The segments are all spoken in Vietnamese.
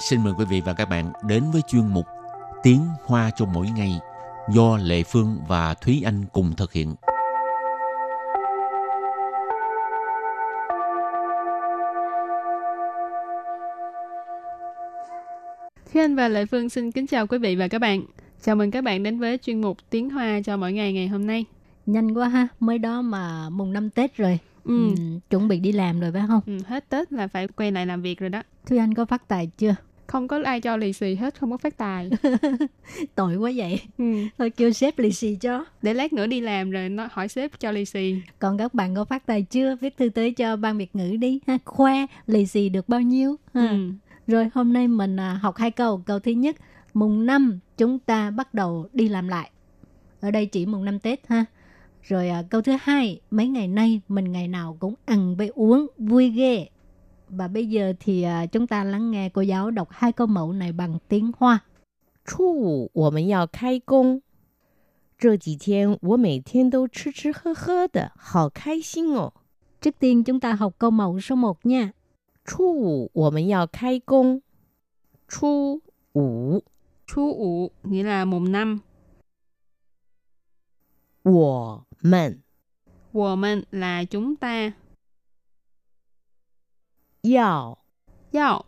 xin mời quý vị và các bạn đến với chuyên mục Tiếng Hoa cho mỗi ngày do Lệ Phương và Thúy Anh cùng thực hiện. Thúy Anh và Lệ Phương xin kính chào quý vị và các bạn. Chào mừng các bạn đến với chuyên mục Tiếng Hoa cho mỗi ngày ngày hôm nay. Nhanh quá ha, mới đó mà mùng 5 Tết rồi. Chuẩn bị đi làm rồi phải không? Hết Tết là phải quay lại làm việc rồi đó. Thúy Anh có phát tài chưa? Không có ai cho lì xì hết, không có phát tài. Tội quá vậy. Thôi kêu sếp lì xì cho. Để lát nữa đi làm rồi nó hỏi sếp cho lì xì. Còn các bạn có phát tài chưa? Viết thư tới cho ban Việt ngữ đi ha. Khoe lì xì được bao nhiêu ha. Rồi hôm nay mình học hai câu. Câu thứ nhất, mùng 5 chúng ta bắt đầu đi làm lại. Ở đây chỉ mùng 5 Tết ha. Rồi câu thứ hai, mấy ngày nay mình ngày nào cũng ăn với uống vui ghê. Và bây giờ thì chúng ta lắng nghe cô giáo đọc hai câu mẫu này bằng tiếng Hoa. Chú ủ, mình yào khai công. Rơ kỷ thiên, wo mei thiên đâu chư chư hơ hơ de, hào khai xinh ồ. Trước tiên chúng ta học câu mẫu số 1 nha. Chú ủ, mình yào khai công. Chú ủ. Chú ủ nghĩa là mùng 5. Wo men là chúng ta. Yào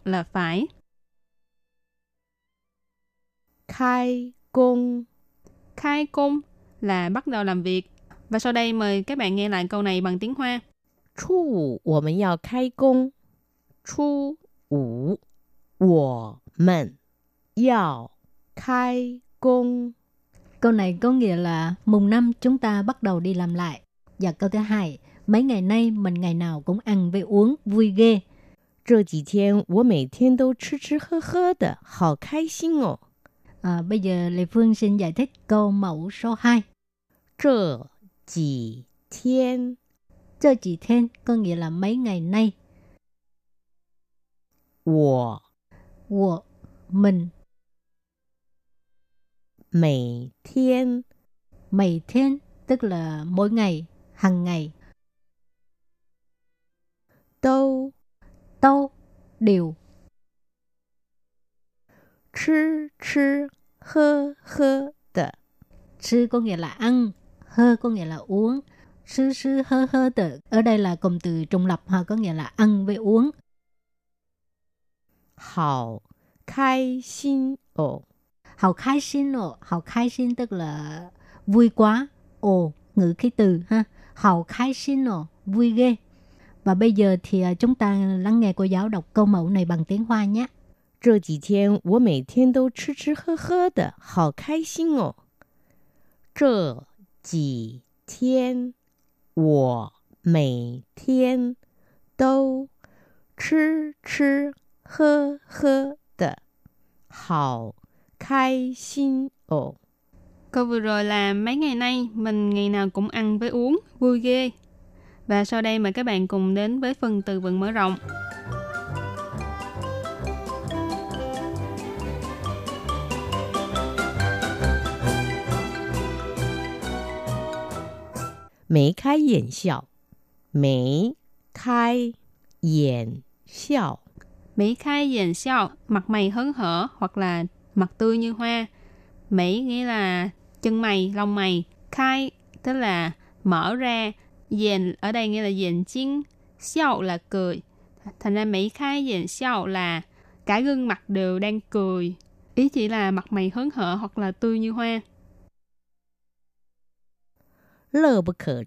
là phải. Khai công là bắt đầu làm việc. Và sau đây mời các bạn nghe lại câu này bằng tiếng Hoa. Chú ủ, mình yào khai công. Chú ủ, mình yào khai công. Câu này có nghĩa là mùng 5 chúng ta bắt đầu đi làm lại. Và câu thứ hai, mấy ngày nay mình ngày nào cũng ăn với uống vui ghê. Bây giờ Lê Phương xin giải thích câu mẫu số 2. Trơ chỉ thiên có nghĩa là mấy ngày nay. Mình. Mỗi thiên tức là mỗi ngày, hàng ngày. Đâu điều. Chư có nghĩa là ăn, hơ có nghĩa là uống. Sư hơ tự ở đây là cụm từ trùng lập ha, có nghĩa là ăn với uống. Hào khai xin tức là vui quá. Ngữ khí từ ha. Hào khai xin vui ghê. Và bây giờ thì chúng ta lắng nghe cô giáo đọc câu mẫu này bằng tiếng Hoa nhé. Rơ kỷ thiên, wo mei thiên đâu chư chư hơ hơ de, hào khai xin ồ. Rơ kỷ thiên, wo mei thiên đâu chư chư hơ hơ de, hào khai xin ồ. Câu vừa rồi là mấy ngày nay mình ngày nào cũng ăn với uống vui ghê. Và sau đây mời các bạn cùng đến với phần từ vựng mở rộng. Mấy khai yển xiao. Mấy khai yển xiao, mặt mày hớn hở hoặc là mặt tươi như hoa. Mấy nghĩa là chân mày, lông mày. Khai tức là mở ra. Dền ở đây nghĩa là dền chinh, xiao là cười. Thành ra mấy khai dền xiao là cả gương mặt đều đang cười. Ý chỉ là mặt mày hớn hở hoặc là tươi như hoa. Lơ不可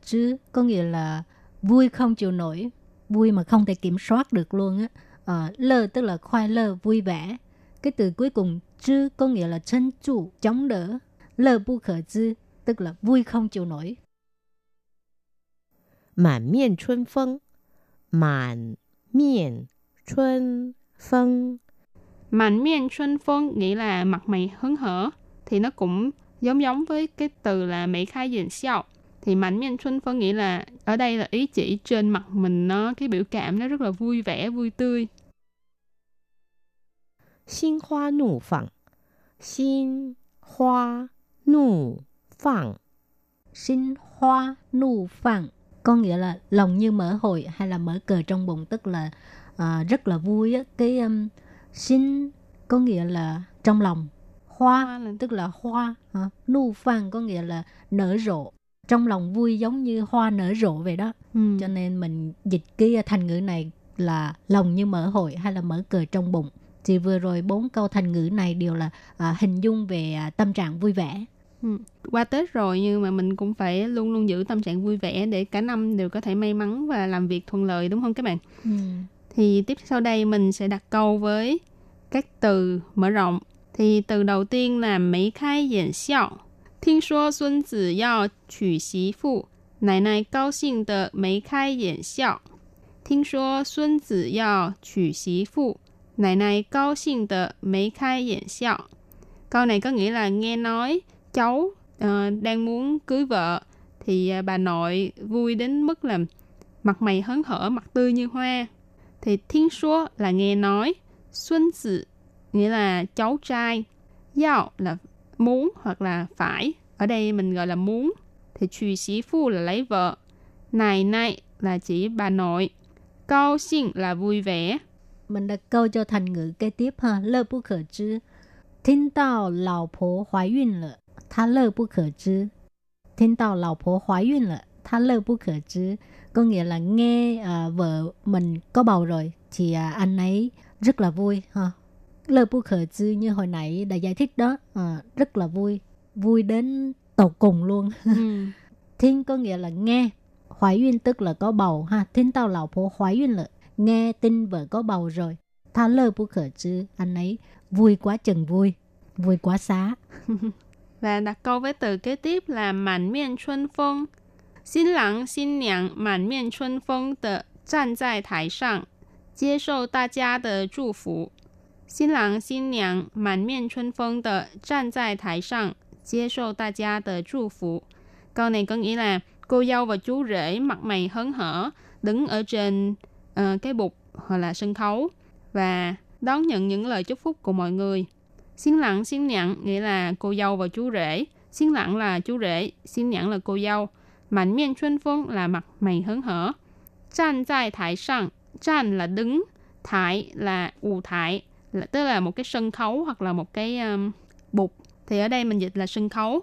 知 có nghĩa là vui không chịu nổi, vui mà không thể kiểm soát được luôn á. Lơ tức là khoai lơ, vui vẻ. Cái từ cuối cùng chứ có nghĩa là chân trụ, chống đỡ. Lơ bu khở chứ tức là vui không chịu nổi. Mạn miên xuân phong nghĩa là mặt mày hớn hở. Thì nó cũng giống với cái từ là mấy khai diện xiao. Thì mạn miên xuân phong nghĩa là ở đây là ý chỉ trên mặt mình nó, cái biểu cảm nó rất là vui vẻ, vui tươi. Xin hoa nụ phẳng Có nghĩa là lòng như mở hội hay là mở cờ trong bụng, tức là rất là vui. Cái xin có nghĩa là trong lòng, hoa tức là hoa, nụ phang có nghĩa là nở rộ. Trong lòng vui giống như hoa nở rộ vậy đó. Cho nên mình dịch cái thành ngữ này là lòng như mở hội hay là mở cờ trong bụng. Thì vừa rồi 4 câu thành ngữ này đều là hình dung về tâm trạng vui vẻ. Qua Tết rồi nhưng mà mình cũng phải luôn luôn giữ tâm trạng vui vẻ để cả năm đều có thể may mắn và làm việc thuận lợi, đúng không các bạn? Thì tiếp sau đây mình sẽ đặt câu với các từ mở rộng. Thì từ đầu tiên là mấy khai diễn xiao. Thính số Xuân Tử yào chửi xí phụ, nài nài cao xinh tờ mấy khai diễn xiao. Thính số Xuân Tử yào chửi xí phụ, nài nài cao xinh tờ mấy khai diễn xiao. Câu này có nghĩa là nghe nói cháu đang muốn cưới vợ thì bà nội vui đến mức là mặt mày hớn hở, mặt tươi như hoa. Thì thính số là nghe nói, Xuân Tử nghĩa là cháu trai, yào là muốn hoặc là phải, ở đây mình gọi là muốn. Thì chùy xí phu là lấy vợ, nài nài là chỉ bà nội, cao xinh là vui vẻ. Mình đặt câu cho thành ngữ kế tiếp ha, lơ bất khả chứ. Thính tao lão phố hoài yun lợ, tha lơ bất khả chứ. Thính tao lão phố hoài yun lợ, tha lơ bất khả chứ. Có nghĩa là nghe vợ mình có bầu rồi thì anh ấy rất là vui ha. Lơ bu khởi chứ như hồi nãy đã giải thích đó, rất là vui, vui đến tột cùng luôn. Thính có nghĩa là nghe, hoài yun tức là có bầu ha. Thính tao lão phố hoài yun lợ, nghe tin vợ có bầu rồi. Tha lơ bu khởi chứ, anh ấy vui quá chừng vui quá xá. Và đặt câu với từ kế tiếp là mạn miên xuân phong. Xin lắng xin nhàng mạn miên xuân phong tờ tràn tại thái sang,接受大家的祝福. 新郎新娘满面春风的站在台上接受大家的祝福. Câu này có nghĩa là cô dâu và chú rể mặt mày hớn hở đứng ở trên cái bục hoặc là sân khấu và đón nhận những lời chúc phúc của mọi người. Xin lặng xin nhặn nghĩa là cô dâu và chú rể, xin lặng là chú rể, xin nhặn là cô dâu, mạn miên xuân phong là mặt mày hớn hở. 站在台上站 là đứng, thái là ù thái, tức là một cái sân khấu hoặc là một cái bục. Thì ở đây mình dịch là sân khấu,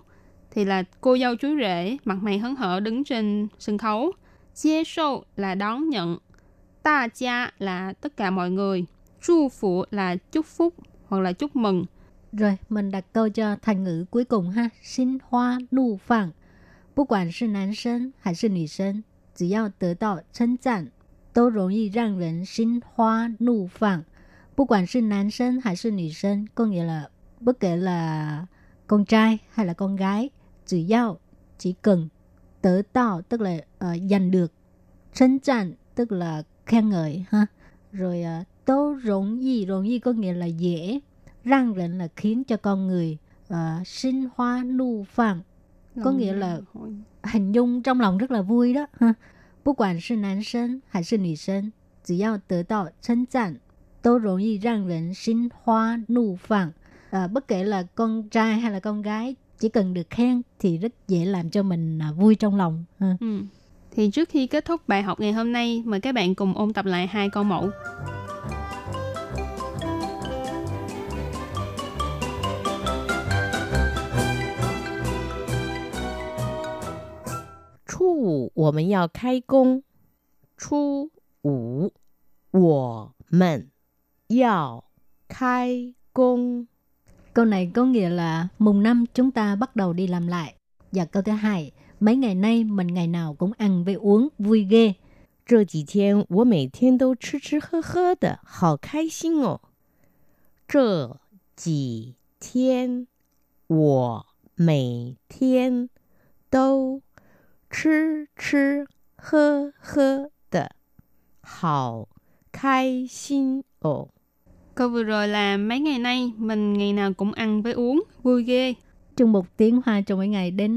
thì là cô dâu chú rể mặt mày hớn hở đứng trên sân khấu. Chia sâu là đón nhận, ta cha là tất cả mọi người, chu phụ là chúc phúc hoặc là chúc mừng. Rồi mình đặt câu cho thành ngữ cuối cùng ha, xin hoa nụ phẳng. Bất quản là nam sinh hay là nữ sinh, chỉ cần được khen ngợi, đều dễ làm người xin hoa nụ phẳng. Bất quản là nam sinh hay là nữ sinh, có nghĩa là bất kể là con trai hay là con gái, chỉ cần tớ tạo tức là giành được, sân tràn tức là khen ngợi ha. Rồi tớ rộng gì có nghĩa là dễ, răng rịnh là khiến cho con người, sinh hoa nụ phẳng có nghĩa là hình dung trong lòng rất là vui đó ha. Bất quản là nam sinh hay là nữ sinh, chỉ cần được khen ngợi, tố dễ dàng rằng người sinh hoa nụ phẳng. Bất kể là con trai hay là con gái, chỉ cần được khen thì rất dễ làm cho mình vui trong lòng. Thì trước khi kết thúc bài học ngày hôm nay, mời các bạn cùng ôn tập lại 2 câu mẫu. Chu, 我们要开工. Chu, 5, 我们 Yào khai công. Câu này có nghĩa là mùng 5 chúng ta bắt đầu đi làm lại. Và câu thứ 2, mấy ngày nay mình ngày nào cũng ăn với uống vui ghê. 这几天我每天都吃吃喝喝的好开心哦. 这几天我每天都吃吃喝喝的好开心哦. Câu vừa rồi là mấy ngày nay mình ngày nào cũng ăn với uống vui ghê. Chương mục Tiếng Hoa cho mỗi ngày đến